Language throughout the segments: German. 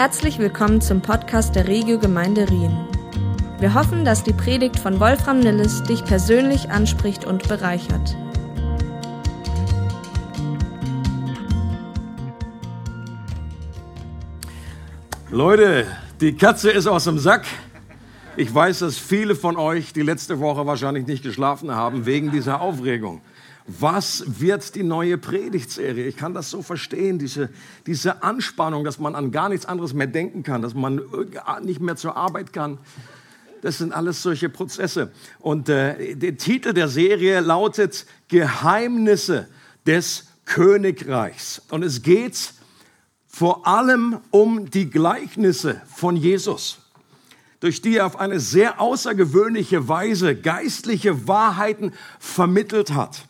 Herzlich willkommen zum Podcast der Regio Gemeinde Rieden. Wir hoffen, dass die Predigt von Wolfram Nilles dich persönlich anspricht und bereichert. Leute, die Katze ist aus dem Sack. Ich weiß, dass viele von euch die letzte Woche wahrscheinlich nicht geschlafen haben wegen dieser Aufregung. Was wird die neue Predigtserie? Ich kann das so verstehen, diese Anspannung, dass man an gar nichts anderes mehr denken kann, dass man nicht mehr zur Arbeit kann. Das sind alles solche Prozesse. Und der Titel der Serie lautet Geheimnisse des Königreichs. Und es geht vor allem um die Gleichnisse von Jesus, durch die er auf eine sehr außergewöhnliche Weise geistliche Wahrheiten vermittelt hat.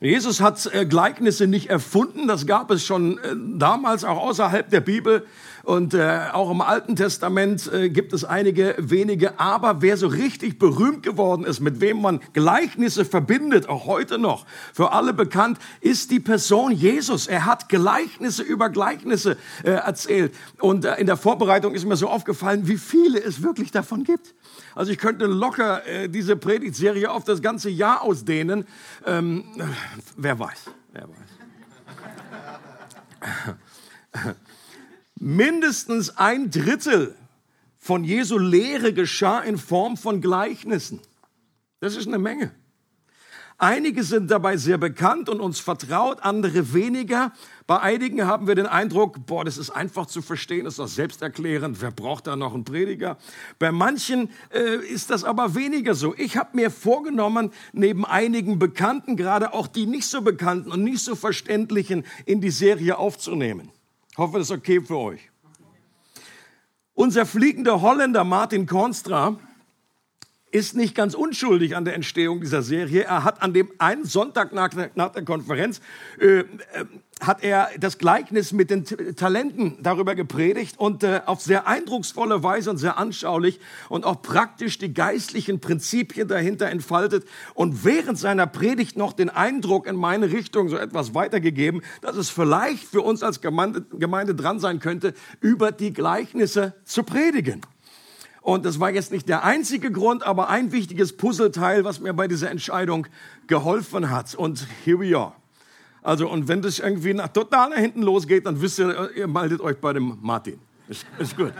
Jesus hat Gleichnisse nicht erfunden, das gab es schon damals, auch außerhalb der Bibel. Und auch im Alten Testament gibt es einige wenige. Aber wer so richtig berühmt geworden ist, mit wem man Gleichnisse verbindet, auch heute noch, für alle bekannt, ist die Person Jesus. Er hat Gleichnisse über Gleichnisse erzählt. Und in der Vorbereitung ist mir so aufgefallen, wie viele es wirklich davon gibt. Also ich könnte locker diese Predigtserie auf das ganze Jahr ausdehnen. Wer weiß. Mindestens 1/3 von Jesu Lehre geschah in Form von Gleichnissen. Das ist eine Menge. Einige sind dabei sehr bekannt und uns vertraut, andere weniger. Bei einigen haben wir den Eindruck, das ist einfach zu verstehen, ist doch selbsterklärend, wer braucht da noch einen Prediger? Bei manchen ist das aber weniger so. Ich habe mir vorgenommen, neben einigen Bekannten, gerade auch die nicht so Bekannten und nicht so Verständlichen, in die Serie aufzunehmen. Ich hoffe, das ist okay für euch. Unser fliegender Holländer Martin Kornstra ist nicht ganz unschuldig an der Entstehung dieser Serie. Er hat an dem einen Sonntag nach der Konferenz hat er das Gleichnis mit den Talenten darüber gepredigt und auf sehr eindrucksvolle Weise und sehr anschaulich und auch praktisch die geistlichen Prinzipien dahinter entfaltet und während seiner Predigt noch den Eindruck in meine Richtung so etwas weitergegeben, dass es vielleicht für uns als Gemeinde dran sein könnte, über die Gleichnisse zu predigen. Und das war jetzt nicht der einzige Grund, aber ein wichtiges Puzzleteil, was mir bei dieser Entscheidung geholfen hat. Und here we are. Also, und wenn das irgendwie total nach hinten losgeht, dann wisst ihr, ihr meldet euch bei dem Martin. Ist gut.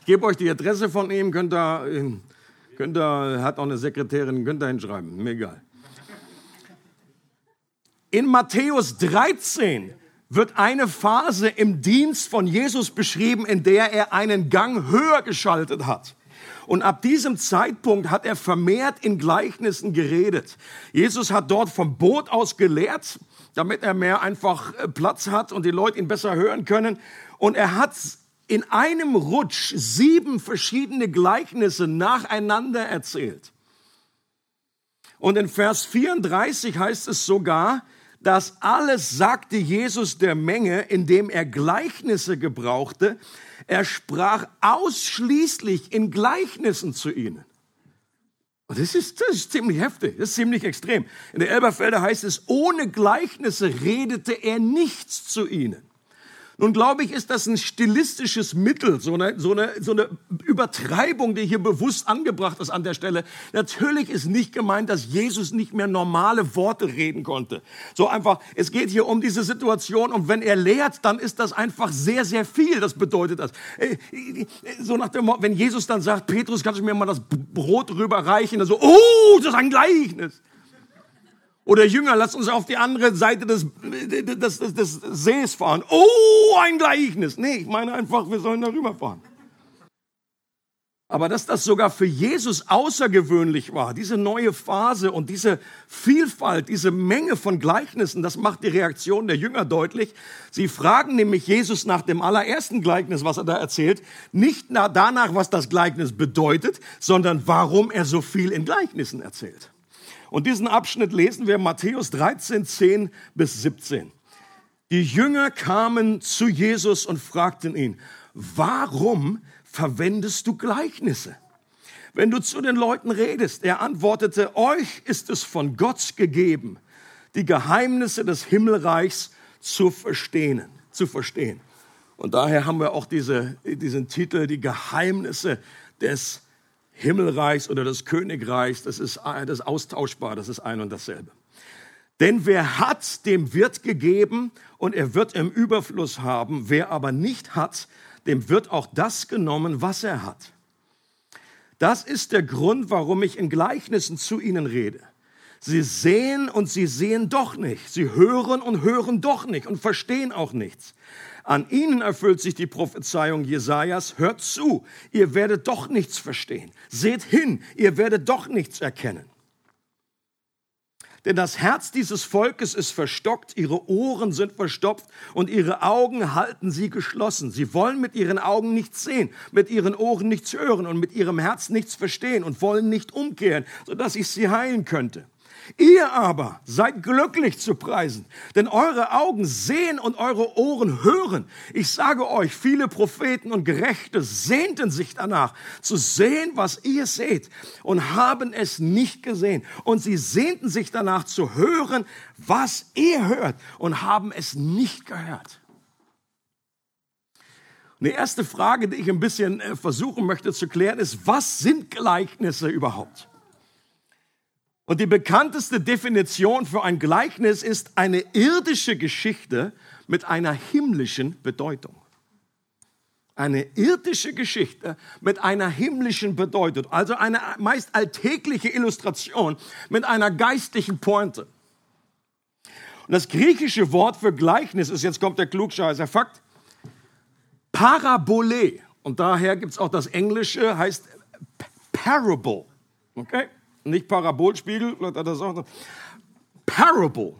Ich gebe euch die Adresse von ihm, könnt ihr, hat auch eine Sekretärin, könnt ihr hinschreiben, mir egal. In Matthäus 13 wird eine Phase im Dienst von Jesus beschrieben, in der er einen Gang höher geschaltet hat. Und ab diesem Zeitpunkt hat er vermehrt in Gleichnissen geredet. Jesus hat dort vom Boot aus gelehrt, damit er mehr einfach Platz hat und die Leute ihn besser hören können. Und er hat in einem Rutsch 7 verschiedene Gleichnisse nacheinander erzählt. Und in Vers 34 heißt es sogar, das alles sagte Jesus der Menge, indem er Gleichnisse gebrauchte. Er sprach ausschließlich in Gleichnissen zu ihnen. Und das ist ziemlich heftig, das ist ziemlich extrem. In der Elberfelder heißt es, ohne Gleichnisse redete er nichts zu ihnen. Nun glaube ich, ist das ein stilistisches Mittel, so eine Übertreibung, die hier bewusst angebracht ist an der Stelle. Natürlich ist nicht gemeint, dass Jesus nicht mehr normale Worte reden konnte. So einfach, es geht hier um diese Situation und wenn er lehrt, dann ist das einfach sehr, sehr viel. Das bedeutet das. So nach dem Motto, wenn Jesus dann sagt, Petrus, kannst du mir mal das Brot rüberreichen? Dann so, das ist ein Gleichnis. Oder Jünger, lasst uns auf die andere Seite des Sees fahren. Ein Gleichnis. Nee, ich meine einfach, wir sollen darüber fahren. Aber dass das sogar für Jesus außergewöhnlich war, diese neue Phase und diese Vielfalt, diese Menge von Gleichnissen, das macht die Reaktion der Jünger deutlich. Sie fragen nämlich Jesus nach dem allerersten Gleichnis, was er da erzählt, nicht danach, was das Gleichnis bedeutet, sondern warum er so viel in Gleichnissen erzählt. Und diesen Abschnitt lesen wir in Matthäus 13, 10 bis 17. Die Jünger kamen zu Jesus und fragten ihn, warum verwendest du Gleichnisse, wenn du zu den Leuten redest? Er antwortete, euch ist es von Gott gegeben, die Geheimnisse des Himmelreichs zu verstehen. Und daher haben wir auch diesen Titel, die Geheimnisse des Himmelreichs oder des Königreichs. Das ist austauschbar, das ist ein und dasselbe. Denn wer hat, dem wird gegeben und er wird im Überfluss haben. Wer aber nicht hat, dem wird auch das genommen, was er hat. Das ist der Grund, warum ich in Gleichnissen zu ihnen rede. Sie sehen und sie sehen doch nicht. Sie hören und hören doch nicht und verstehen auch nichts. An ihnen erfüllt sich die Prophezeiung Jesajas. Hört zu, ihr werdet doch nichts verstehen. Seht hin, ihr werdet doch nichts erkennen. Denn das Herz dieses Volkes ist verstockt, ihre Ohren sind verstopft und ihre Augen halten sie geschlossen. Sie wollen mit ihren Augen nichts sehen, mit ihren Ohren nichts hören und mit ihrem Herz nichts verstehen und wollen nicht umkehren, sodass ich sie heilen könnte. Ihr aber seid glücklich zu preisen, denn eure Augen sehen und eure Ohren hören. Ich sage euch, viele Propheten und Gerechte sehnten sich danach, zu sehen, was ihr seht, und haben es nicht gesehen. Und sie sehnten sich danach, zu hören, was ihr hört, und haben es nicht gehört. Und die erste Frage, die ich ein bisschen versuchen möchte zu klären, ist, was sind Gleichnisse überhaupt? Und die bekannteste Definition für ein Gleichnis ist eine irdische Geschichte mit einer himmlischen Bedeutung. Eine irdische Geschichte mit einer himmlischen Bedeutung. Also eine meist alltägliche Illustration mit einer geistlichen Pointe. Und das griechische Wort für Gleichnis ist, jetzt kommt der Klugscheißer Fakt, Parabole. Und daher gibt's auch das Englische, heißt Parable. Okay? Nicht Parabolspiegel, vielleicht hat er das auch noch. Parable.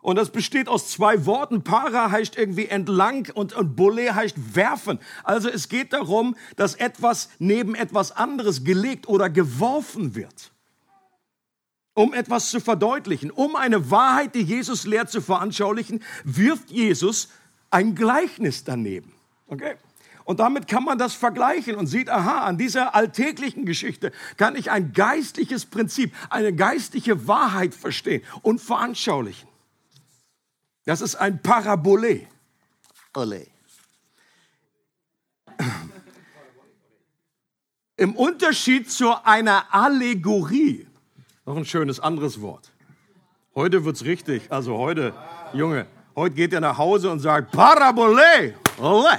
Und das besteht aus zwei Worten. Para heißt irgendwie entlang und Bolle heißt werfen. Also es geht darum, dass etwas neben etwas anderes gelegt oder geworfen wird. Um etwas zu verdeutlichen, um eine Wahrheit, die Jesus lehrt, zu veranschaulichen, wirft Jesus ein Gleichnis daneben. Okay? Und damit kann man das vergleichen und sieht, aha, an dieser alltäglichen Geschichte kann ich ein geistliches Prinzip, eine geistliche Wahrheit verstehen und veranschaulichen. Das ist ein Parabole. Ole. Im Unterschied zu einer Allegorie, noch ein schönes anderes Wort. Heute wird's richtig, also heute, Junge, heute geht er nach Hause und sagt Parabole. Ole.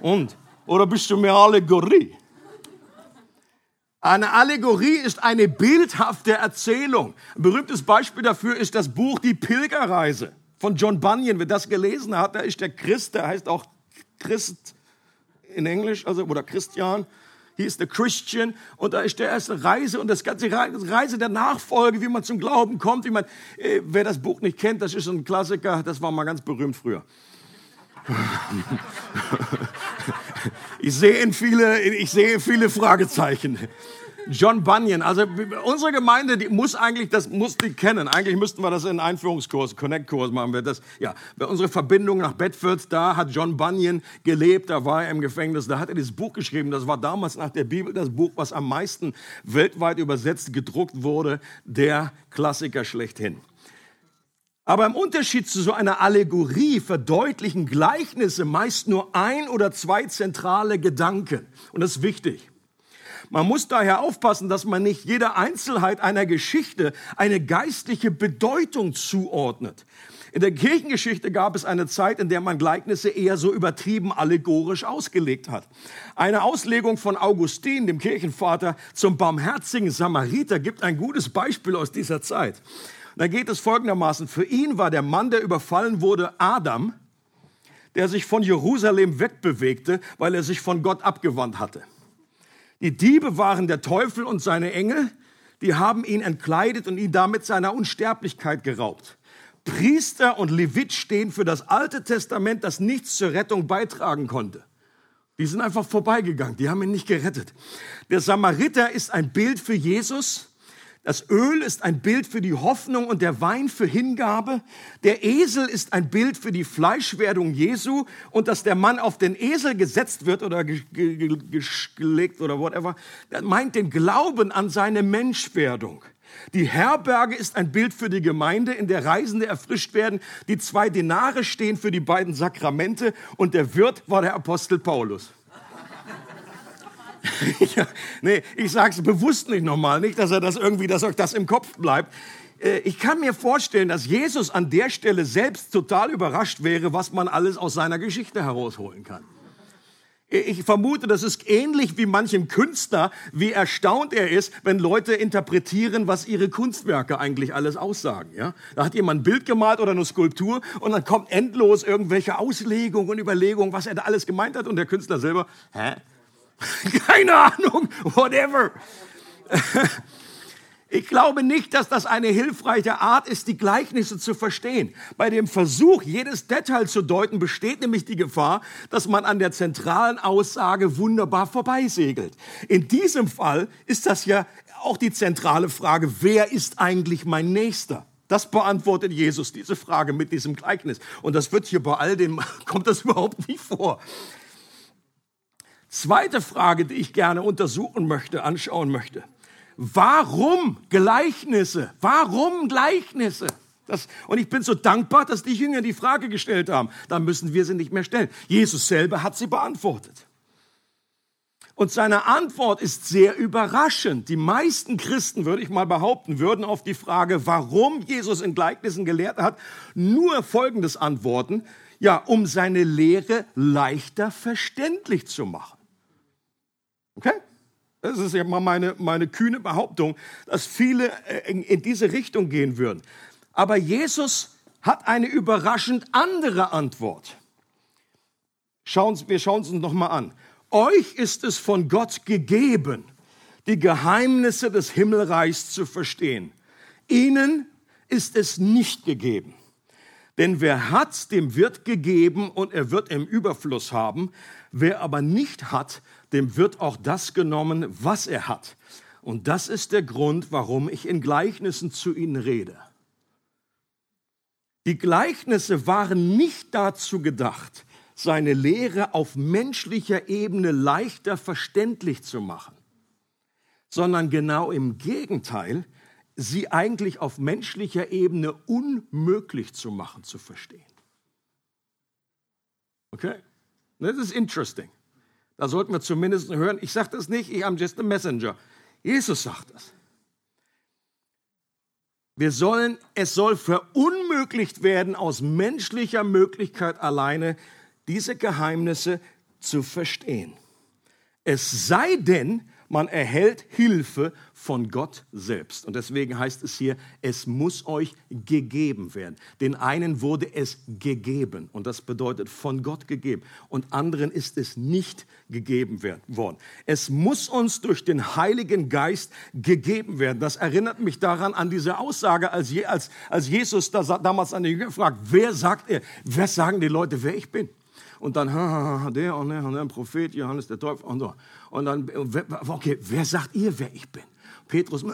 Und, oder bist du mehr Allegorie? Eine Allegorie ist eine bildhafte Erzählung. Ein berühmtes Beispiel dafür ist das Buch Die Pilgerreise von John Bunyan. Wer das gelesen hat, da ist der Christ, der heißt auch Christ in Englisch, also oder Christian. Hier ist der Christian und da ist der erste Reise und das ganze Reise der Nachfolge, wie man zum Glauben kommt. Wie man, wer das Buch nicht kennt, das ist ein Klassiker, das war mal ganz berühmt früher. Ich sehe viele Fragezeichen. John Bunyan, also unsere Gemeinde, die muss die kennen. Eigentlich müssten wir das in Einführungskurs, Connect-Kurs machen wir das. Ja, bei unserer Verbindung nach Bedford, da hat John Bunyan gelebt, da war er im Gefängnis, da hat er dieses Buch geschrieben. Das war damals nach der Bibel das Buch, was am meisten weltweit übersetzt gedruckt wurde, der Klassiker schlechthin. Aber im Unterschied zu so einer Allegorie verdeutlichen Gleichnisse meist nur ein oder zwei zentrale Gedanken. Und das ist wichtig. Man muss daher aufpassen, dass man nicht jeder Einzelheit einer Geschichte eine geistliche Bedeutung zuordnet. In der Kirchengeschichte gab es eine Zeit, in der man Gleichnisse eher so übertrieben allegorisch ausgelegt hat. Eine Auslegung von Augustin, dem Kirchenvater, zum barmherzigen Samariter gibt ein gutes Beispiel aus dieser Zeit. Da geht es folgendermaßen. Für ihn war der Mann, der überfallen wurde, Adam, der sich von Jerusalem wegbewegte, weil er sich von Gott abgewandt hatte. Die Diebe waren der Teufel und seine Engel. Die haben ihn entkleidet und ihn damit seiner Unsterblichkeit geraubt. Priester und Levit stehen für das Alte Testament, das nichts zur Rettung beitragen konnte. Die sind einfach vorbeigegangen. Die haben ihn nicht gerettet. Der Samariter ist ein Bild für Jesus. Das Öl ist ein Bild für die Hoffnung und der Wein für Hingabe. Der Esel ist ein Bild für die Fleischwerdung Jesu und dass der Mann auf den Esel gesetzt wird oder gelegt oder whatever, meint den Glauben an seine Menschwerdung. Die Herberge ist ein Bild für die Gemeinde, in der Reisende erfrischt werden. Die 2 Denare stehen für die beiden Sakramente und der Wirt war der Apostel Paulus. Ja, nee, ich sage es bewusst nicht nochmal, nicht, dass euch das im Kopf bleibt. Ich kann mir vorstellen, dass Jesus an der Stelle selbst total überrascht wäre, was man alles aus seiner Geschichte herausholen kann. Ich vermute, das ist ähnlich wie manchem Künstler, wie erstaunt er ist, wenn Leute interpretieren, was ihre Kunstwerke eigentlich alles aussagen. Ja? Da hat jemand ein Bild gemalt oder eine Skulptur und dann kommt endlos irgendwelche Auslegungen und Überlegungen, was er da alles gemeint hat. Und der Künstler selber, keine Ahnung, whatever. Ich glaube nicht, dass das eine hilfreiche Art ist, die Gleichnisse zu verstehen. Bei dem Versuch, jedes Detail zu deuten, besteht nämlich die Gefahr, dass man an der zentralen Aussage wunderbar vorbeisegelt. In diesem Fall ist das ja auch die zentrale Frage, wer ist eigentlich mein Nächster? Das beantwortet Jesus, diese Frage mit diesem Gleichnis. Und das wird hier bei all dem, kommt das überhaupt nicht vor. Zweite Frage, die ich gerne anschauen möchte. Warum Gleichnisse? Warum Gleichnisse? Und ich bin so dankbar, dass die Jünger die Frage gestellt haben. Dann müssen wir sie nicht mehr stellen. Jesus selber hat sie beantwortet. Und seine Antwort ist sehr überraschend. Die meisten Christen, würde ich mal behaupten, würden auf die Frage, warum Jesus in Gleichnissen gelehrt hat, nur Folgendes antworten. Ja, um seine Lehre leichter verständlich zu machen. Okay? Das ist ja mal meine kühne Behauptung, dass viele in diese Richtung gehen würden. Aber Jesus hat eine überraschend andere Antwort. Wir schauen es uns noch mal an. Euch ist es von Gott gegeben, die Geheimnisse des Himmelreichs zu verstehen. Ihnen ist es nicht gegeben. Denn wer hat, dem wird gegeben und er wird im Überfluss haben. Wer aber nicht hat, dem wird auch das genommen, was er hat. Und das ist der Grund, warum ich in Gleichnissen zu ihnen rede. Die Gleichnisse waren nicht dazu gedacht, seine Lehre auf menschlicher Ebene leichter verständlich zu machen, sondern genau im Gegenteil, sie eigentlich auf menschlicher Ebene unmöglich zu machen, zu verstehen. Okay? Das ist interesting. Da sollten wir zumindest hören, ich sage das nicht, ich am just a messenger. Jesus sagt das. Es soll verunmöglicht werden, aus menschlicher Möglichkeit alleine diese Geheimnisse zu verstehen. Es sei denn, man erhält Hilfe von Gott selbst. Und deswegen heißt es hier, es muss euch gegeben werden. Den einen wurde es gegeben. Und das bedeutet von Gott gegeben. Und anderen ist es nicht gegeben worden. Es muss uns durch den Heiligen Geist gegeben werden. Das erinnert mich daran an diese Aussage, als Jesus damals an die Jünger fragt, wer sagt er? Was sagen die Leute, wer ich bin? Und dann, der und der Prophet, Johannes der Täufer und so. Und dann, okay, wer sagt ihr, wer ich bin? Petrus,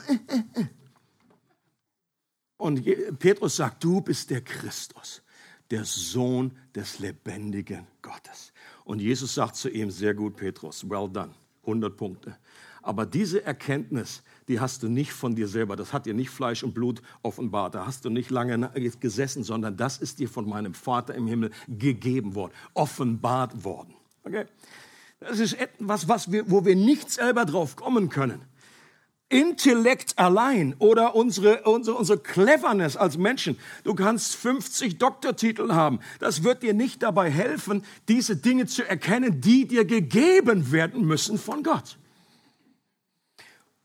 Und Petrus sagt, du bist der Christus, der Sohn des lebendigen Gottes. Und Jesus sagt zu ihm, sehr gut, Petrus, well done, 100 Punkte. Aber diese Erkenntnis, die hast du nicht von dir selber, das hat dir nicht Fleisch und Blut offenbart, da hast du nicht lange gesessen, sondern das ist dir von meinem Vater im Himmel gegeben worden, offenbart worden. Okay? Das ist etwas, wo wir nicht selber drauf kommen können. Intellekt allein oder unsere Cleverness als Menschen. Du kannst 50 Doktortitel haben. Das wird dir nicht dabei helfen, diese Dinge zu erkennen, die dir gegeben werden müssen von Gott.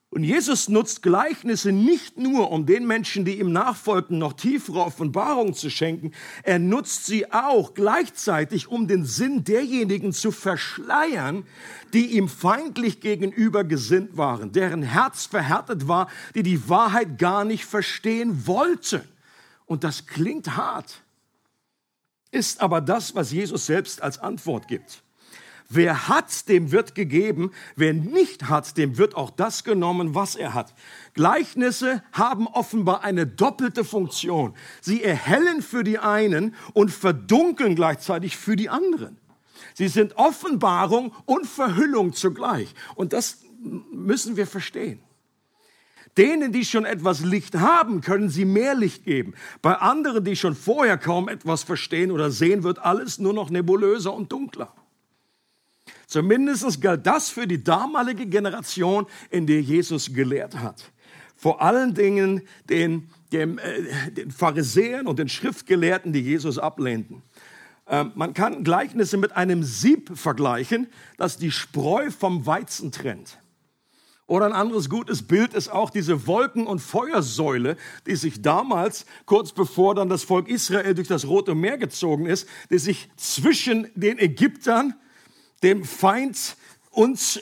Und Jesus nutzt Gleichnisse nicht nur, um den Menschen, die ihm nachfolgten, noch tiefere Offenbarungen zu schenken. Er nutzt sie auch gleichzeitig, um den Sinn derjenigen zu verschleiern, die ihm feindlich gegenüber gesinnt waren, deren Herz verhärtet war, die die Wahrheit gar nicht verstehen wollten. Und das klingt hart, ist aber das, was Jesus selbst als Antwort gibt. Wer hat, dem wird gegeben. Wer nicht hat, dem wird auch das genommen, was er hat. Gleichnisse haben offenbar eine doppelte Funktion. Sie erhellen für die einen und verdunkeln gleichzeitig für die anderen. Sie sind Offenbarung und Verhüllung zugleich. Und das müssen wir verstehen. Denen, die schon etwas Licht haben, können sie mehr Licht geben. Bei anderen, die schon vorher kaum etwas verstehen oder sehen, wird alles nur noch nebulöser und dunkler. Zumindest galt das für die damalige Generation, in der Jesus gelehrt hat. Vor allen Dingen den Pharisäern und den Schriftgelehrten, die Jesus ablehnten. Man kann Gleichnisse mit einem Sieb vergleichen, das die Spreu vom Weizen trennt. Oder ein anderes gutes Bild ist auch diese Wolken- und Feuersäule, die sich damals, kurz bevor dann das Volk Israel durch das Rote Meer gezogen ist, die sich zwischen den Ägyptern, dem Feind und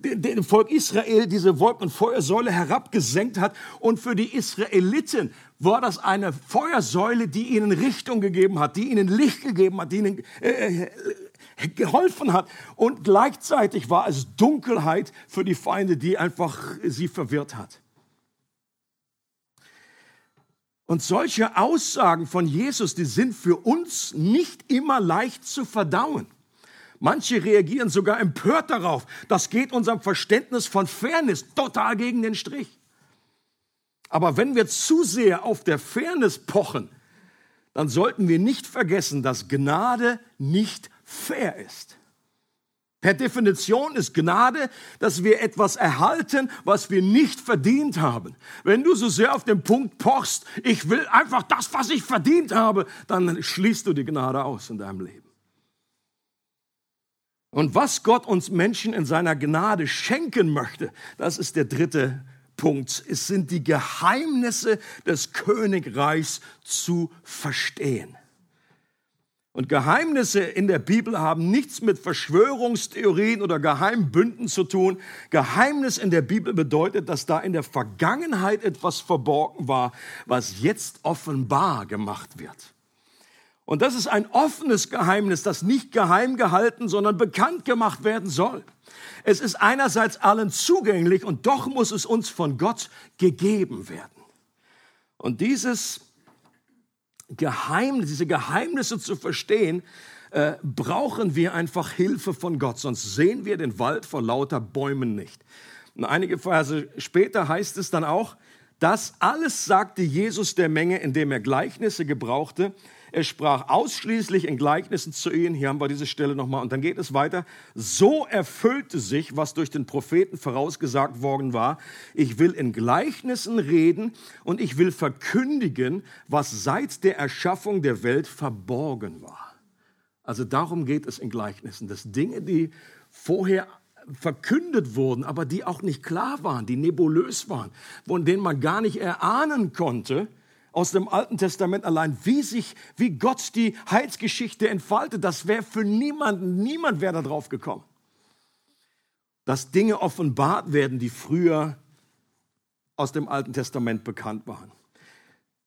dem Volk Israel, diese Wolken- und Feuersäule herabgesenkt hat. Und für die Israeliten war das eine Feuersäule, die ihnen Richtung gegeben hat, die ihnen Licht gegeben hat, die ihnen geholfen hat. Und gleichzeitig war es Dunkelheit für die Feinde, die einfach sie verwirrt hat. Und solche Aussagen von Jesus, die sind für uns nicht immer leicht zu verdauen. Manche reagieren sogar empört darauf. Das geht unserem Verständnis von Fairness total gegen den Strich. Aber wenn wir zu sehr auf der Fairness pochen, dann sollten wir nicht vergessen, dass Gnade nicht fair ist. Per Definition ist Gnade, dass wir etwas erhalten, was wir nicht verdient haben. Wenn du so sehr auf den Punkt pochst, ich will einfach das, was ich verdient habe, dann schließt du die Gnade aus in deinem Leben. Und was Gott uns Menschen in seiner Gnade schenken möchte, das ist der dritte Punkt. Es sind die Geheimnisse des Königreichs zu verstehen. Und Geheimnisse in der Bibel haben nichts mit Verschwörungstheorien oder Geheimbünden zu tun. Geheimnis in der Bibel bedeutet, dass da in der Vergangenheit etwas verborgen war, was jetzt offenbar gemacht wird. Und das ist ein offenes Geheimnis, das nicht geheim gehalten, sondern bekannt gemacht werden soll. Es ist einerseits allen zugänglich und doch muss es uns von Gott gegeben werden. Und diese Geheimnisse zu verstehen, brauchen wir einfach Hilfe von Gott, sonst sehen wir den Wald vor lauter Bäumen nicht. Und einige Verse später heißt es dann auch, das alles sagte Jesus der Menge, indem er Gleichnisse gebrauchte. Er sprach ausschließlich in Gleichnissen zu ihnen. Hier haben wir diese Stelle nochmal. Und dann geht es weiter. So erfüllte sich, was durch den Propheten vorausgesagt worden war. Ich will in Gleichnissen reden und ich will verkündigen, was seit der Erschaffung der Welt verborgen war. Also darum geht es in Gleichnissen. Das Dinge, die vorher verkündet wurden, aber die auch nicht klar waren, die nebulös waren, von denen man gar nicht erahnen konnte, aus dem Alten Testament allein, wie Gott die Heilsgeschichte entfaltet, das wäre für niemand wäre da drauf gekommen. Dass Dinge offenbart werden, die früher aus dem Alten Testament bekannt waren.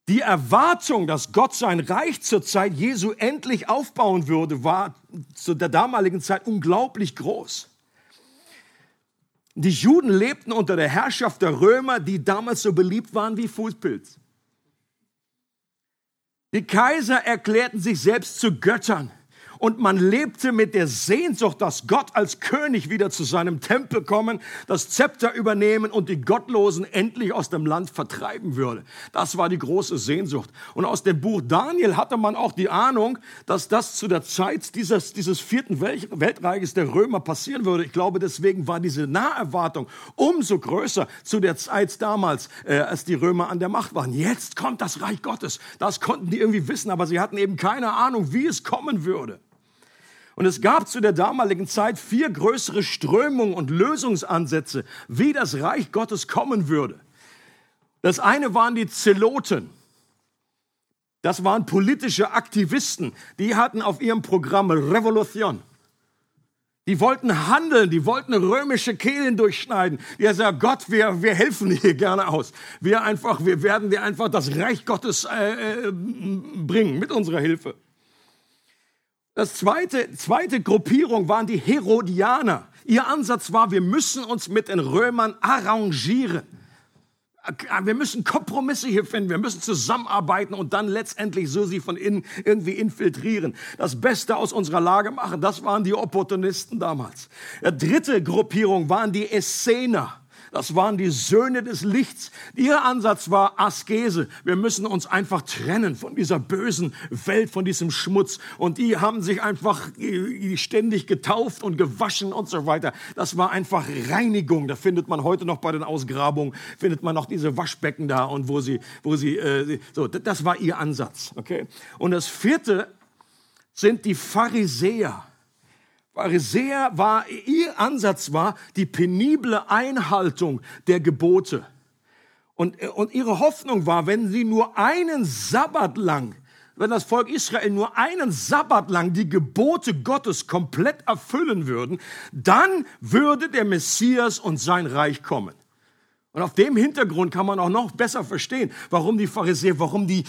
Die Erwartung, dass Gott sein Reich zur Zeit Jesu endlich aufbauen würde, war zu der damaligen Zeit unglaublich groß. Die Juden lebten unter der Herrschaft der Römer, die damals so beliebt waren wie Fußpilz. Die Kaiser erklärten sich selbst zu Göttern und man lebte mit der Sehnsucht, dass Gott als König wieder zu seinem Tempel kommen, das Zepter übernehmen und die Gottlosen endlich aus dem Land vertreiben würde. Das war die große Sehnsucht. Und aus dem Buch Daniel hatte man auch die Ahnung, dass das zu der Zeit dieses 4. Weltreiches der Römer passieren würde. Ich glaube, deswegen war diese Naherwartung umso größer zu der Zeit damals, als die Römer an der Macht waren. Jetzt kommt das Reich Gottes. Das konnten die irgendwie wissen, aber sie hatten eben keine Ahnung, wie es kommen würde. Und es gab zu der damaligen Zeit 4 größere Strömungen und Lösungsansätze, wie das Reich Gottes kommen würde. Das eine waren die Zeloten. Das waren politische Aktivisten. Die hatten auf ihrem Programm Revolution. Die wollten handeln, die wollten römische Kehlen durchschneiden. Die sagen, Gott, wir helfen hier gerne aus. Wir werden dir einfach das Reich Gottes bringen mit unserer Hilfe. Das zweite Gruppierung waren die Herodianer. Ihr Ansatz war, wir müssen uns mit den Römern arrangieren. Wir müssen Kompromisse hier finden, wir müssen zusammenarbeiten und dann letztendlich so sie von innen irgendwie infiltrieren. Das Beste aus unserer Lage machen, das waren die Opportunisten damals. Die dritte Gruppierung waren die Essener. Das waren die Söhne des Lichts. Ihr Ansatz war Askese. Wir müssen uns einfach trennen von dieser bösen Welt, von diesem Schmutz. Und die haben sich einfach ständig getauft und gewaschen und so weiter. Das war einfach Reinigung. Da findet man heute noch bei den Ausgrabungen, findet man noch diese Waschbecken da und wo sie, das war ihr Ansatz, okay? Und das vierte sind die Pharisäer. Ihr Ansatz war die penible Einhaltung der Gebote. Und ihre Hoffnung war, wenn das Volk Israel nur einen Sabbat lang die Gebote Gottes komplett erfüllen würden, dann würde der Messias und sein Reich kommen. Und auf dem Hintergrund kann man auch noch besser verstehen, warum die Pharisäer, warum die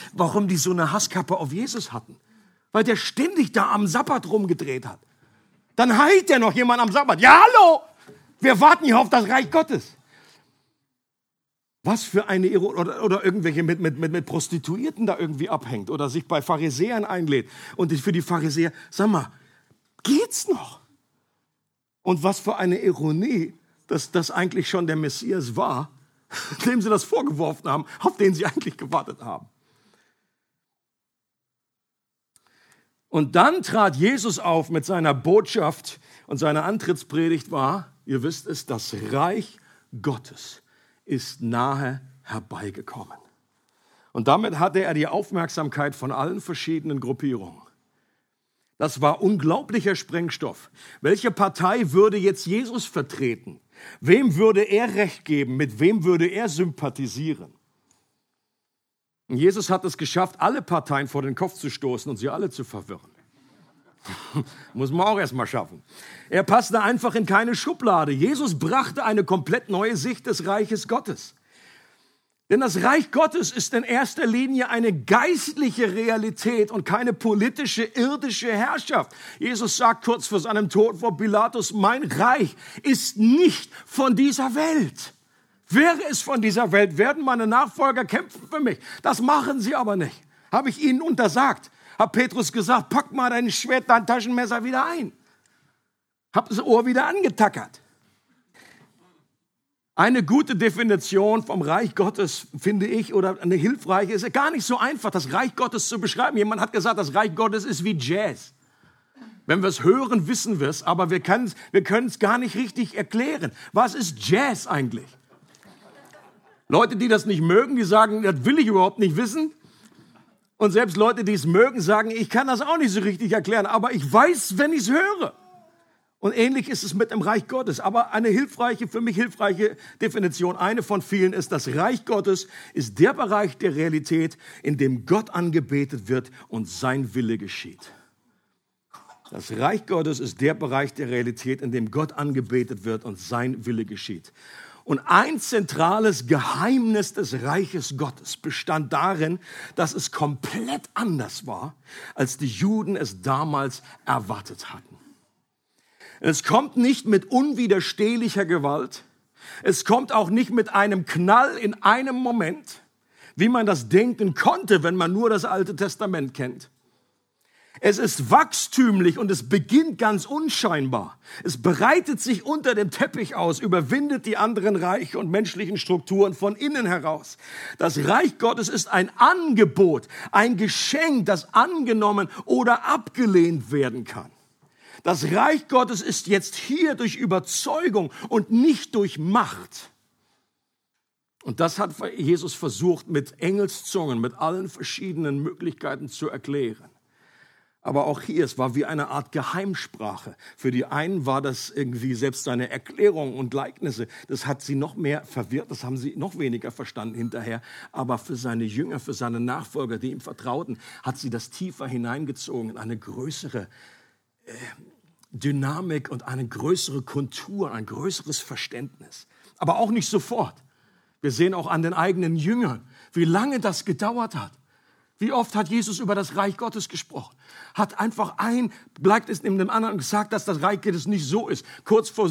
so eine Hasskappe auf Jesus hatten. Weil der ständig da am Sabbat rumgedreht hat. Dann heilt ja noch jemand am Sabbat. Ja, hallo! Wir warten hier auf das Reich Gottes. Was für eine Irre, oder irgendwelche mit Prostituierten da irgendwie abhängt oder sich bei Pharisäern einlädt. Und für die Pharisäer, sag mal, geht's noch? Und was für eine Ironie, dass das eigentlich schon der Messias war, dem sie das vorgeworfen haben, auf den sie eigentlich gewartet haben. Und dann trat Jesus auf mit seiner Botschaft, und seine Antrittspredigt war, ihr wisst es, das Reich Gottes ist nahe herbeigekommen. Und damit hatte er die Aufmerksamkeit von allen verschiedenen Gruppierungen. Das war unglaublicher Sprengstoff. Welche Partei würde jetzt Jesus vertreten? Wem würde er Recht geben? Mit wem würde er sympathisieren? Und Jesus hat es geschafft, alle Parteien vor den Kopf zu stoßen und sie alle zu verwirren. Muss man auch erstmal schaffen. Er passte einfach in keine Schublade. Jesus brachte eine komplett neue Sicht des Reiches Gottes. Denn das Reich Gottes ist in erster Linie eine geistliche Realität und keine politische, irdische Herrschaft. Jesus sagt kurz vor seinem Tod vor Pilatus, mein Reich ist nicht von dieser Welt. Wäre es von dieser Welt, werden meine Nachfolger kämpfen für mich. Das machen sie aber nicht. Habe ich ihnen untersagt. Habe Petrus gesagt, pack mal dein Schwert, dein Taschenmesser wieder ein. Habe das Ohr wieder angetackert. Eine gute Definition vom Reich Gottes, finde ich, oder eine hilfreiche, ist gar nicht so einfach, das Reich Gottes zu beschreiben. Jemand hat gesagt, das Reich Gottes ist wie Jazz. Wenn wir es hören, wissen wir es, aber wir können es gar nicht richtig erklären. Was ist Jazz eigentlich? Leute, die das nicht mögen, die sagen, das will ich überhaupt nicht wissen. Und selbst Leute, die es mögen, sagen, ich kann das auch nicht so richtig erklären, aber ich weiß, wenn ich es höre. Und ähnlich ist es mit dem Reich Gottes. Aber eine für mich hilfreiche Definition, eine von vielen ist, das Reich Gottes ist der Bereich der Realität, in dem Gott angebetet wird und sein Wille geschieht. Das Reich Gottes ist der Bereich der Realität, in dem Gott angebetet wird und sein Wille geschieht. Und ein zentrales Geheimnis des Reiches Gottes bestand darin, dass es komplett anders war, als die Juden es damals erwartet hatten. Es kommt nicht mit unwiderstehlicher Gewalt. Es kommt auch nicht mit einem Knall in einem Moment, wie man das denken konnte, wenn man nur das Alte Testament kennt. Es ist wachstümlich und es beginnt ganz unscheinbar. Es breitet sich unter dem Teppich aus, überwindet die anderen Reiche und menschlichen Strukturen von innen heraus. Das Reich Gottes ist ein Angebot, ein Geschenk, das angenommen oder abgelehnt werden kann. Das Reich Gottes ist jetzt hier durch Überzeugung und nicht durch Macht. Und das hat Jesus versucht, mit Engelszungen, mit allen verschiedenen Möglichkeiten zu erklären. Aber auch hier, es war wie eine Art Geheimsprache. Für die einen war das irgendwie selbst seine Erklärungen und Gleichnisse. Das hat sie noch mehr verwirrt, das haben sie noch weniger verstanden hinterher. Aber für seine Jünger, für seine Nachfolger, die ihm vertrauten, hat sie das tiefer hineingezogen in eine größere Dynamik und eine größere Kontur, ein größeres Verständnis. Aber auch nicht sofort. Wir sehen auch an den eigenen Jüngern, wie lange das gedauert hat. Wie oft hat Jesus über das Reich Gottes gesprochen? Hat einfach bleibt es neben dem anderen und gesagt, dass das Reich Gottes nicht so ist. Kurz vor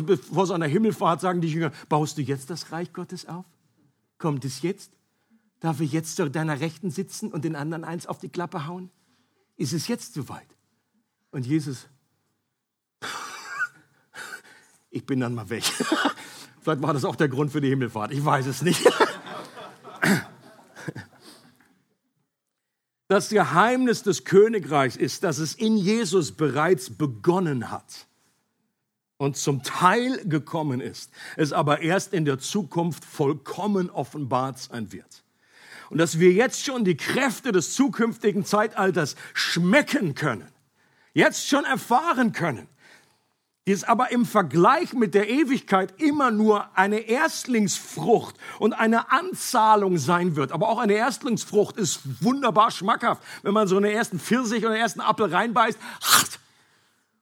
seiner Himmelfahrt sagen die Jünger, baust du jetzt das Reich Gottes auf? Kommt es jetzt? Darf ich jetzt zu deiner Rechten sitzen und den anderen eins auf die Klappe hauen? Ist es jetzt soweit? Und Jesus, ich bin dann mal weg. Vielleicht war das auch der Grund für die Himmelfahrt. Ich weiß es nicht. Das Geheimnis des Königreichs ist, dass es in Jesus bereits begonnen hat und zum Teil gekommen ist, es aber erst in der Zukunft vollkommen offenbart sein wird. Und dass wir jetzt schon die Kräfte des zukünftigen Zeitalters schmecken können, jetzt schon erfahren können, die ist aber im Vergleich mit der Ewigkeit immer nur eine Erstlingsfrucht und eine Anzahlung sein wird. Aber auch eine Erstlingsfrucht ist wunderbar schmackhaft. Wenn man so einen ersten Pfirsich oder einen ersten Apfel reinbeißt,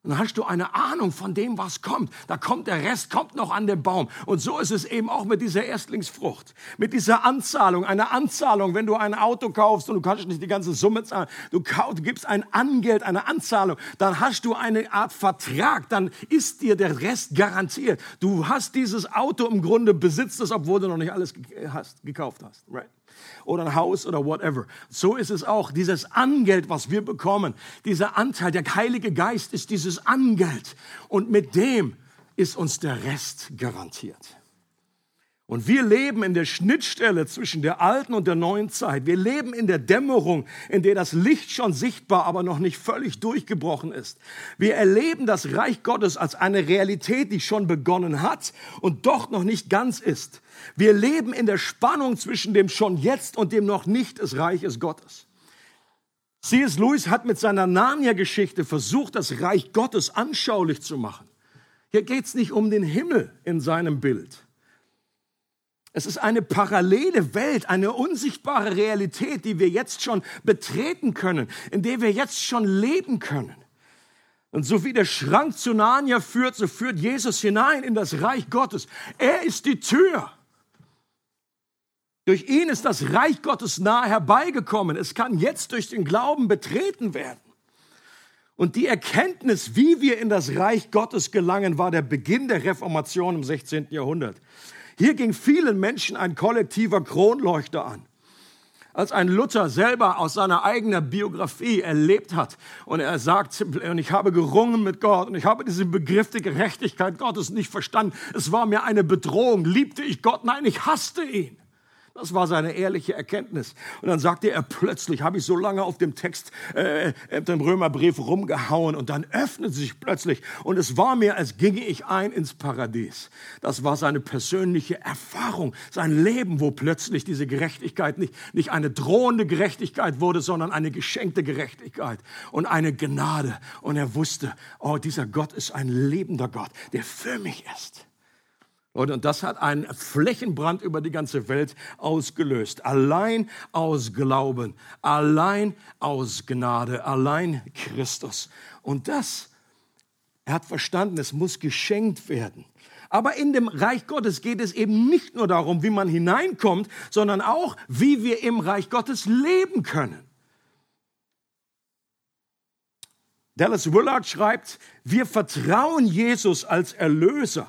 dann hast du eine Ahnung von dem, was kommt. Da kommt der Rest, kommt noch an den Baum. Und so ist es eben auch mit dieser Erstlingsfrucht, mit dieser Anzahlung. Eine Anzahlung, wenn du ein Auto kaufst und du kannst nicht die ganze Summe zahlen, du gibst ein Angeld, eine Anzahlung, dann hast du eine Art Vertrag, dann ist dir der Rest garantiert. Du hast dieses Auto im Grunde, besitzt es, obwohl du noch nicht alles gekauft hast. Right. Oder ein Haus oder whatever. So ist es auch, dieses Angeld, was wir bekommen, dieser Anteil, der Heilige Geist ist dieses Angeld. Und mit dem ist uns der Rest garantiert. Und wir leben in der Schnittstelle zwischen der alten und der neuen Zeit. Wir leben in der Dämmerung, in der das Licht schon sichtbar, aber noch nicht völlig durchgebrochen ist. Wir erleben das Reich Gottes als eine Realität, die schon begonnen hat und doch noch nicht ganz ist. Wir leben in der Spannung zwischen dem schon jetzt und dem noch nicht des Reiches Gottes. C.S. Lewis hat mit seiner Narnia-Geschichte versucht, das Reich Gottes anschaulich zu machen. Hier geht es nicht um den Himmel in seinem Bild. Es ist eine parallele Welt, eine unsichtbare Realität, die wir jetzt schon betreten können, in der wir jetzt schon leben können. Und so wie der Schrank zu Narnia führt, so führt Jesus hinein in das Reich Gottes. Er ist die Tür. Durch ihn ist das Reich Gottes nahe herbeigekommen. Es kann jetzt durch den Glauben betreten werden. Und die Erkenntnis, wie wir in das Reich Gottes gelangen, war der Beginn der Reformation im 16. Jahrhundert. Hier ging vielen Menschen ein kollektiver Kronleuchter an. Als ein Luther selber aus seiner eigenen Biografie erlebt hat und er sagt, und ich habe gerungen mit Gott und ich habe diesen Begriff der Gerechtigkeit Gottes nicht verstanden. Es war mir eine Bedrohung. Liebte ich Gott? Nein, ich hasste ihn. Das war seine ehrliche Erkenntnis. Und dann sagte er plötzlich, habe ich so lange auf dem Text, dem Römerbrief rumgehauen und dann öffnet sich plötzlich und es war mir, als ginge ich ein ins Paradies. Das war seine persönliche Erfahrung, sein Leben, wo plötzlich diese Gerechtigkeit nicht eine drohende Gerechtigkeit wurde, sondern eine geschenkte Gerechtigkeit und eine Gnade. Und er wusste, oh, dieser Gott ist ein lebender Gott, der für mich ist. Und das hat einen Flächenbrand über die ganze Welt ausgelöst. Allein aus Glauben, allein aus Gnade, allein Christus. Und das, er hat verstanden, es muss geschenkt werden. Aber in dem Reich Gottes geht es eben nicht nur darum, wie man hineinkommt, sondern auch, wie wir im Reich Gottes leben können. Dallas Willard schreibt, wir vertrauen Jesus als Erlöser,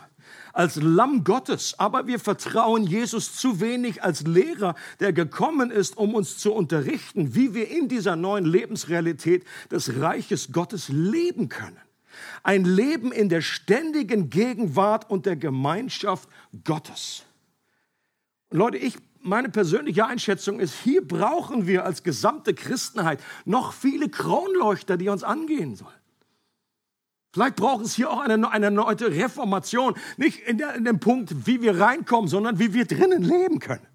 als Lamm Gottes, aber wir vertrauen Jesus zu wenig als Lehrer, der gekommen ist, um uns zu unterrichten, wie wir in dieser neuen Lebensrealität des Reiches Gottes leben können. Ein Leben in der ständigen Gegenwart und der Gemeinschaft Gottes. Und Leute, meine persönliche Einschätzung ist, hier brauchen wir als gesamte Christenheit noch viele Kronleuchter, die uns angehen sollen. Vielleicht braucht es hier auch eine neue Reformation. Nicht in dem Punkt, wie wir reinkommen, sondern wie wir drinnen leben können.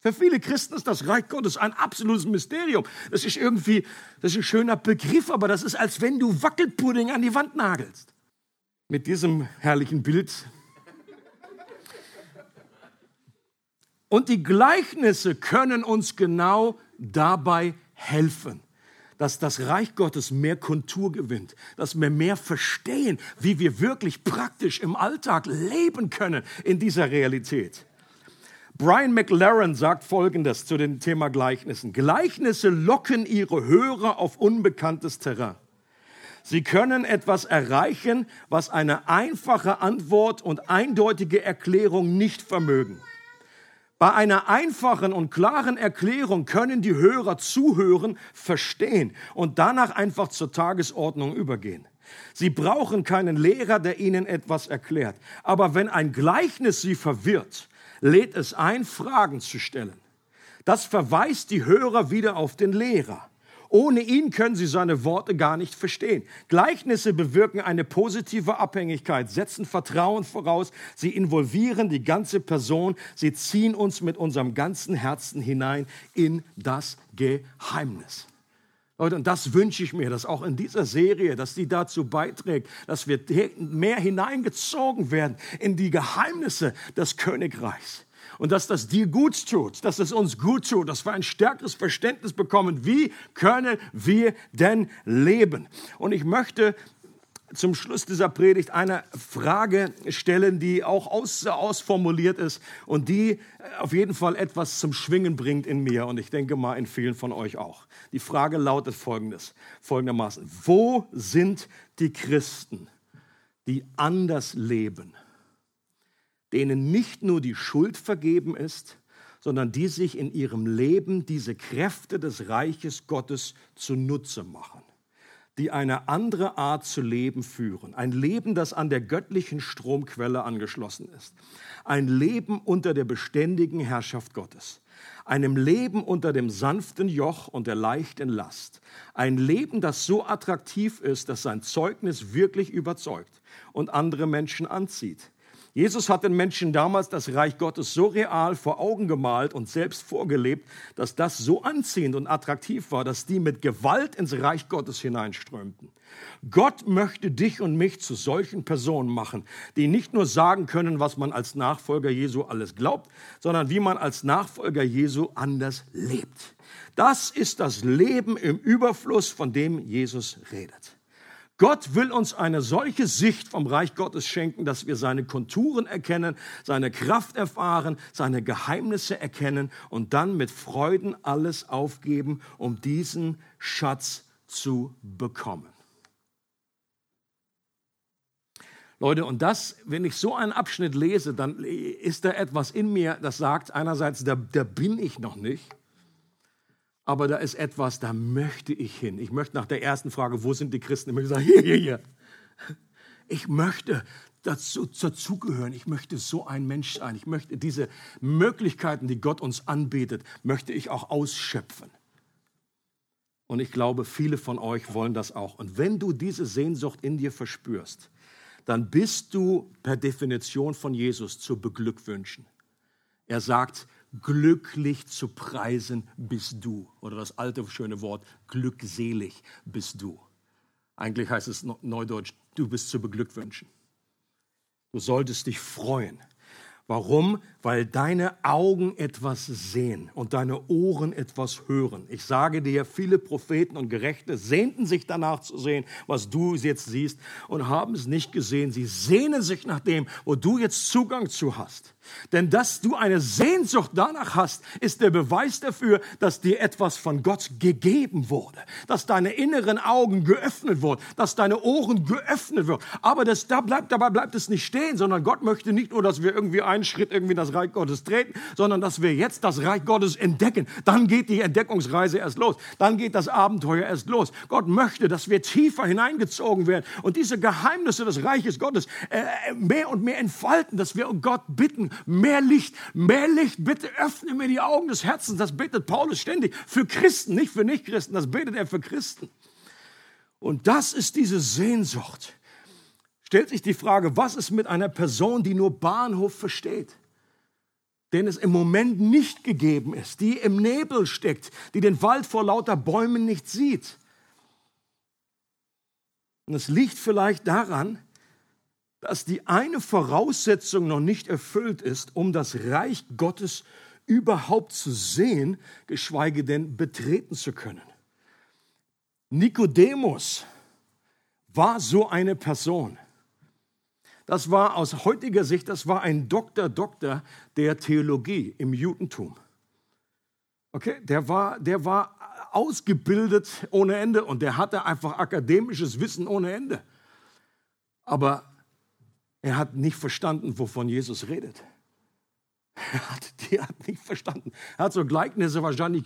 Für viele Christen ist das Reich Gottes ein absolutes Mysterium. Das ist ein schöner Begriff, aber das ist, als wenn du Wackelpudding an die Wand nagelst. Mit diesem herrlichen Bild. Und die Gleichnisse können uns genau dabei helfen, dass das Reich Gottes mehr Kontur gewinnt, dass wir mehr verstehen, wie wir wirklich praktisch im Alltag leben können in dieser Realität. Brian McLaren sagt Folgendes zu dem Thema Gleichnissen. Gleichnisse locken ihre Hörer auf unbekanntes Terrain. Sie können etwas erreichen, was eine einfache Antwort und eindeutige Erklärung nicht vermögen. Bei einer einfachen und klaren Erklärung können die Hörer zuhören, verstehen und danach einfach zur Tagesordnung übergehen. Sie brauchen keinen Lehrer, der ihnen etwas erklärt. Aber wenn ein Gleichnis sie verwirrt, lädt es ein, Fragen zu stellen. Das verweist die Hörer wieder auf den Lehrer. Ohne ihn können sie seine Worte gar nicht verstehen. Gleichnisse bewirken eine positive Abhängigkeit, setzen Vertrauen voraus, sie involvieren die ganze Person, sie ziehen uns mit unserem ganzen Herzen hinein in das Geheimnis. Leute, und das wünsche ich mir, dass auch in dieser Serie, dass die dazu beiträgt, dass wir mehr hineingezogen werden in die Geheimnisse des Königreichs. Und dass das dir gut tut, dass es uns gut tut, dass wir ein stärkeres Verständnis bekommen, wie können wir denn leben? Und ich möchte zum Schluss dieser Predigt eine Frage stellen, die auch ausformuliert ist und die auf jeden Fall etwas zum Schwingen bringt in mir und ich denke mal in vielen von euch auch. Die Frage lautet folgendermaßen: Wo sind die Christen, die anders leben? Denen nicht nur die Schuld vergeben ist, sondern die sich in ihrem Leben diese Kräfte des Reiches Gottes zunutze machen, die eine andere Art zu leben führen. Ein Leben, das an der göttlichen Stromquelle angeschlossen ist. Ein Leben unter der beständigen Herrschaft Gottes. Einem Leben unter dem sanften Joch und der leichten Last. Ein Leben, das so attraktiv ist, dass sein Zeugnis wirklich überzeugt und andere Menschen anzieht. Jesus hat den Menschen damals das Reich Gottes so real vor Augen gemalt und selbst vorgelebt, dass das so anziehend und attraktiv war, dass die mit Gewalt ins Reich Gottes hineinströmten. Gott möchte dich und mich zu solchen Personen machen, die nicht nur sagen können, was man als Nachfolger Jesu alles glaubt, sondern wie man als Nachfolger Jesu anders lebt. Das ist das Leben im Überfluss, von dem Jesus redet. Gott will uns eine solche Sicht vom Reich Gottes schenken, dass wir seine Konturen erkennen, seine Kraft erfahren, seine Geheimnisse erkennen und dann mit Freuden alles aufgeben, um diesen Schatz zu bekommen. Leute, und das, wenn ich so einen Abschnitt lese, dann ist da etwas in mir, das sagt einerseits, da bin ich noch nicht. Aber da ist etwas, da möchte ich hin. Ich möchte nach der ersten Frage, wo sind die Christen? Ich möchte sagen, hier. Ich möchte dazugehören. Ich möchte so ein Mensch sein. Ich möchte diese Möglichkeiten, die Gott uns anbietet, möchte ich auch ausschöpfen. Und ich glaube, viele von euch wollen das auch. Und wenn du diese Sehnsucht in dir verspürst, dann bist du per Definition von Jesus zu beglückwünschen. Er sagt, glücklich zu preisen bist du. Oder das alte schöne Wort, glückselig bist du. Eigentlich heißt es neudeutsch, du bist zu beglückwünschen. Du solltest dich freuen. Warum? Weil deine Augen etwas sehen und deine Ohren etwas hören. Ich sage dir, viele Propheten und Gerechte sehnten sich danach zu sehen, was du jetzt siehst und haben es nicht gesehen. Sie sehnen sich nach dem, wo du jetzt Zugang zu hast. Denn dass du eine Sehnsucht danach hast, ist der Beweis dafür, dass dir etwas von Gott gegeben wurde, dass deine inneren Augen geöffnet wurden, dass deine Ohren geöffnet wurden. Aber dabei bleibt es nicht stehen, sondern Gott möchte nicht nur, dass wir irgendwie einen Schritt irgendwie in das Reich Gottes treten, sondern dass wir jetzt das Reich Gottes entdecken. Dann geht die Entdeckungsreise erst los. Dann geht das Abenteuer erst los. Gott möchte, dass wir tiefer hineingezogen werden und diese Geheimnisse des Reiches Gottes mehr und mehr entfalten, dass wir um Gott bitten, mehr Licht, bitte öffne mir die Augen des Herzens. Das betet Paulus ständig für Christen, nicht für Nichtchristen, das betet er für Christen. Und das ist diese Sehnsucht. Stellt sich die Frage, was ist mit einer Person, die nur Bahnhof versteht? Den es im Moment nicht gegeben ist, die im Nebel steckt, die den Wald vor lauter Bäumen nicht sieht. Und es liegt vielleicht daran, dass die eine Voraussetzung noch nicht erfüllt ist, um das Reich Gottes überhaupt zu sehen, geschweige denn betreten zu können. Nikodemus war so eine Person. Das war aus heutiger Sicht, das war ein Doktor der Theologie im Judentum. Okay, der war ausgebildet ohne Ende und der hatte einfach akademisches Wissen ohne Ende. Aber er hat nicht verstanden, wovon Jesus redet. Die hat nicht verstanden. Er hat so Gleichnisse wahrscheinlich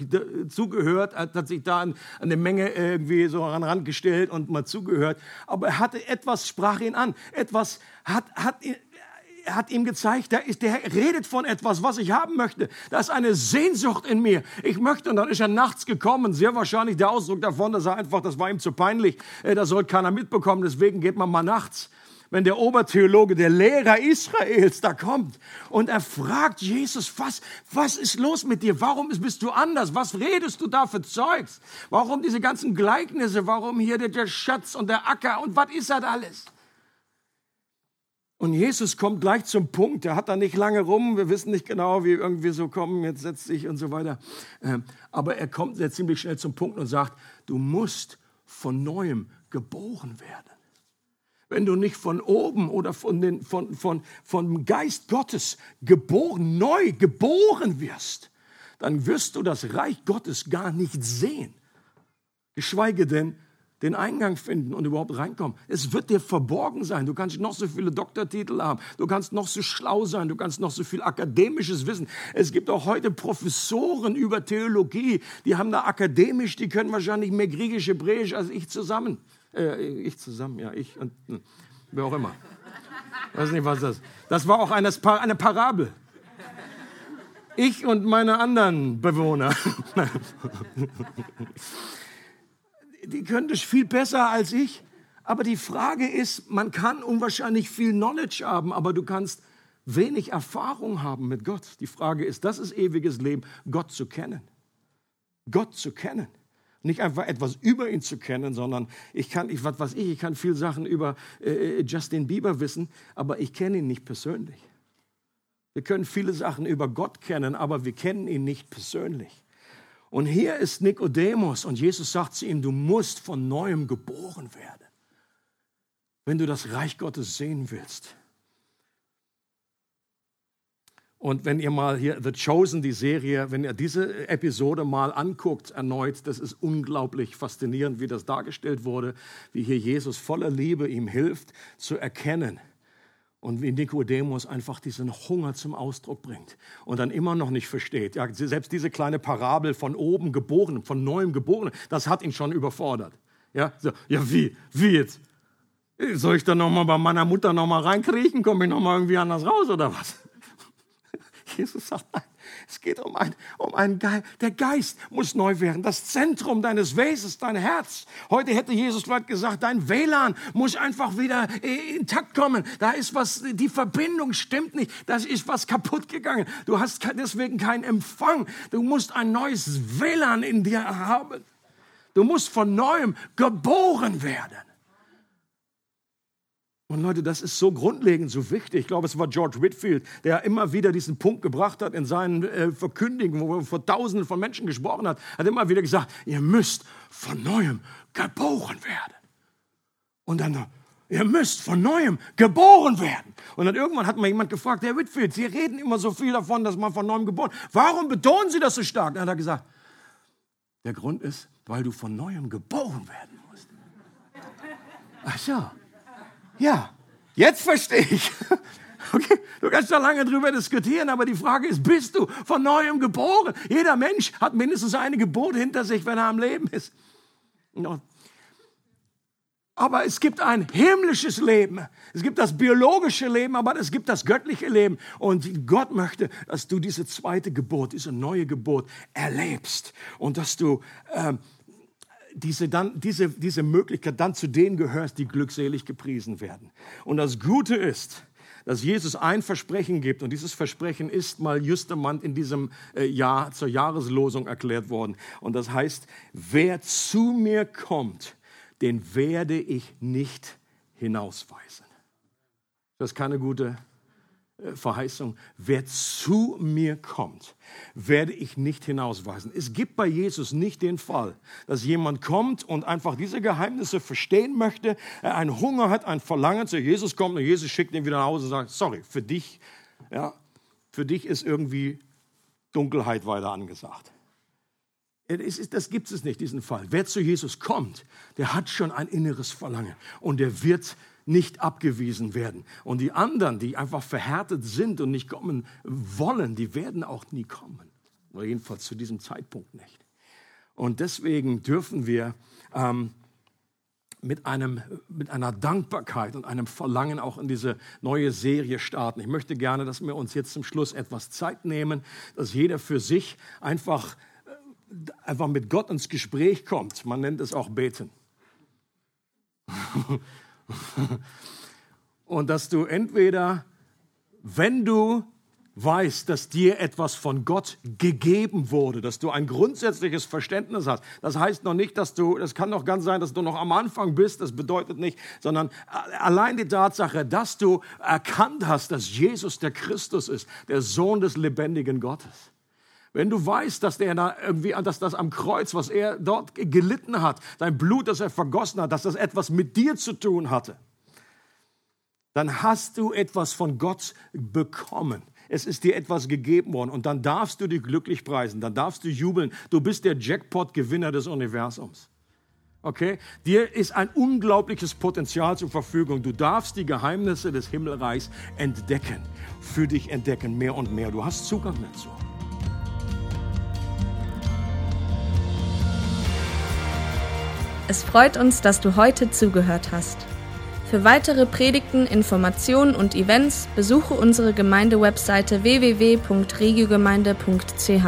zugehört, hat sich da an eine Menge irgendwie so an den Rand gestellt und mal zugehört. Aber er hatte etwas, sprach ihn an. Etwas hat ihm gezeigt, der redet von etwas, was ich haben möchte. Da ist eine Sehnsucht in mir. Ich möchte, und dann ist er nachts gekommen. Sehr wahrscheinlich der Ausdruck davon, dass er einfach, das war ihm zu peinlich. Das soll keiner mitbekommen, deswegen geht man mal nachts. Wenn der Obertheologe, der Lehrer Israels, da kommt und er fragt Jesus, was ist los mit dir? Warum bist du anders? Was redest du da für Zeugs? Warum diese ganzen Gleichnisse? Warum hier der Schatz und der Acker und was ist das alles? Und Jesus kommt gleich zum Punkt. Er hat da nicht lange rum. Wir wissen nicht genau, wie irgendwie so kommen, jetzt setz dich und so weiter. Aber er kommt sehr ziemlich schnell zum Punkt und sagt, du musst von Neuem geboren werden. Wenn du nicht von oben oder vom Geist Gottes neu geboren wirst, dann wirst du das Reich Gottes gar nicht sehen. Geschweige denn den Eingang finden und überhaupt reinkommen. Es wird dir verborgen sein. Du kannst noch so viele Doktortitel haben. Du kannst noch so schlau sein. Du kannst noch so viel akademisches Wissen. Es gibt auch heute Professoren über Theologie. Die haben da akademisch, die können wahrscheinlich mehr Griechisch, Hebräisch als ich zusammen. Ich und wer auch immer. Ich weiß nicht, was das ist. Das war auch eine Parabel. Ich und meine anderen Bewohner. Die können das viel besser als ich. Aber die Frage ist, man kann unwahrscheinlich viel Knowledge haben, aber du kannst wenig Erfahrung haben mit Gott. Die Frage ist, das ist ewiges Leben, Gott zu kennen. Gott zu kennen. Nicht einfach etwas über ihn zu kennen, sondern ich kann viel Sachen über Justin Bieber wissen, aber ich kenne ihn nicht persönlich. Wir können viele Sachen über Gott kennen, aber wir kennen ihn nicht persönlich. Und hier ist Nikodemus und Jesus sagt zu ihm, du musst von Neuem geboren werden, wenn du das Reich Gottes sehen willst. Und wenn ihr mal hier The Chosen, die Serie, wenn ihr diese Episode mal anguckt erneut, das ist unglaublich faszinierend, wie das dargestellt wurde, wie hier Jesus voller Liebe ihm hilft zu erkennen und wie Nikodemus einfach diesen Hunger zum Ausdruck bringt und dann immer noch nicht versteht. Ja, selbst diese kleine Parabel von oben geboren, von neuem geboren, das hat ihn schon überfordert. Ja, so, wie jetzt? Soll ich da nochmal bei meiner Mutter nochmal reinkriechen? Komme ich nochmal irgendwie anders raus oder was? Jesus sagt, nein, es geht um einen Geist. Der Geist muss neu werden, das Zentrum deines Wesens, dein Herz. Heute hätte Jesus vielleicht gesagt, dein WLAN muss einfach wieder intakt kommen. Da ist was, die Verbindung stimmt nicht, da ist was kaputt gegangen. Du hast deswegen keinen Empfang. Du musst ein neues WLAN in dir haben. Du musst von Neuem geboren werden. Und Leute, das ist so grundlegend, so wichtig. Ich glaube, es war George Whitfield, der immer wieder diesen Punkt gebracht hat in seinen Verkündigungen, wo er vor Tausenden von Menschen gesprochen hat, hat immer wieder gesagt, ihr müsst von Neuem geboren werden. Und dann, ihr müsst von Neuem geboren werden. Und dann irgendwann hat mal jemand gefragt, Herr Whitfield, Sie reden immer so viel davon, dass man von Neuem geboren wird. Warum betonen Sie das so stark? Dann hat er gesagt, der Grund ist, weil du von Neuem geboren werden musst. Ach so. Ja, jetzt verstehe ich. Okay, du kannst da lange drüber diskutieren, aber die Frage ist, bist du von Neuem geboren? Jeder Mensch hat mindestens eine Geburt hinter sich, wenn er am Leben ist. Aber es gibt ein himmlisches Leben. Es gibt das biologische Leben, aber es gibt das göttliche Leben. Und Gott möchte, dass du diese zweite Geburt, diese neue Geburt erlebst. Und dass du diese Möglichkeit dann zu denen gehörst, die glückselig gepriesen werden. Und das Gute ist, dass Jesus ein Versprechen gibt. Und dieses Versprechen ist mal justement in diesem Jahr zur Jahreslosung erklärt worden. Und das heißt, wer zu mir kommt, den werde ich nicht hinausweisen. Das ist keine gute Verheißung, wer zu mir kommt, werde ich nicht hinausweisen. Es gibt bei Jesus nicht den Fall, dass jemand kommt und einfach diese Geheimnisse verstehen möchte, er einen Hunger hat, ein Verlangen zu Jesus kommt und Jesus schickt ihn wieder nach Hause und sagt, sorry, für dich ist irgendwie Dunkelheit weiter angesagt. Das gibt es nicht, diesen Fall. Wer zu Jesus kommt, der hat schon ein inneres Verlangen und der wird nicht abgewiesen werden. Und die anderen, die einfach verhärtet sind und nicht kommen wollen, die werden auch nie kommen. Oder jedenfalls zu diesem Zeitpunkt nicht. Und deswegen dürfen wir mit einer Dankbarkeit und einem Verlangen auch in diese neue Serie starten. Ich möchte gerne, dass wir uns jetzt zum Schluss etwas Zeit nehmen, dass jeder für sich einfach mit Gott ins Gespräch kommt. Man nennt es auch Beten. Und dass du entweder, wenn du weißt, dass dir etwas von Gott gegeben wurde, dass du ein grundsätzliches Verständnis hast. Das heißt noch nicht, das kann noch ganz sein, dass du noch am Anfang bist, das bedeutet nicht, sondern allein die Tatsache, dass du erkannt hast, dass Jesus der Christus ist, der Sohn des lebendigen Gottes. Wenn du weißt, dass das am Kreuz, was er dort gelitten hat, sein Blut, das er vergossen hat, dass das etwas mit dir zu tun hatte, dann hast du etwas von Gott bekommen. Es ist dir etwas gegeben worden und dann darfst du dich glücklich preisen, dann darfst du jubeln. Du bist der Jackpot-Gewinner des Universums. Okay? Dir ist ein unglaubliches Potenzial zur Verfügung. Du darfst die Geheimnisse des Himmelreichs entdecken, für dich entdecken, mehr und mehr. Du hast Zugang dazu. Es freut uns, dass du heute zugehört hast. Für weitere Predigten, Informationen und Events besuche unsere Gemeindewebseite www.regiogemeinde.ch.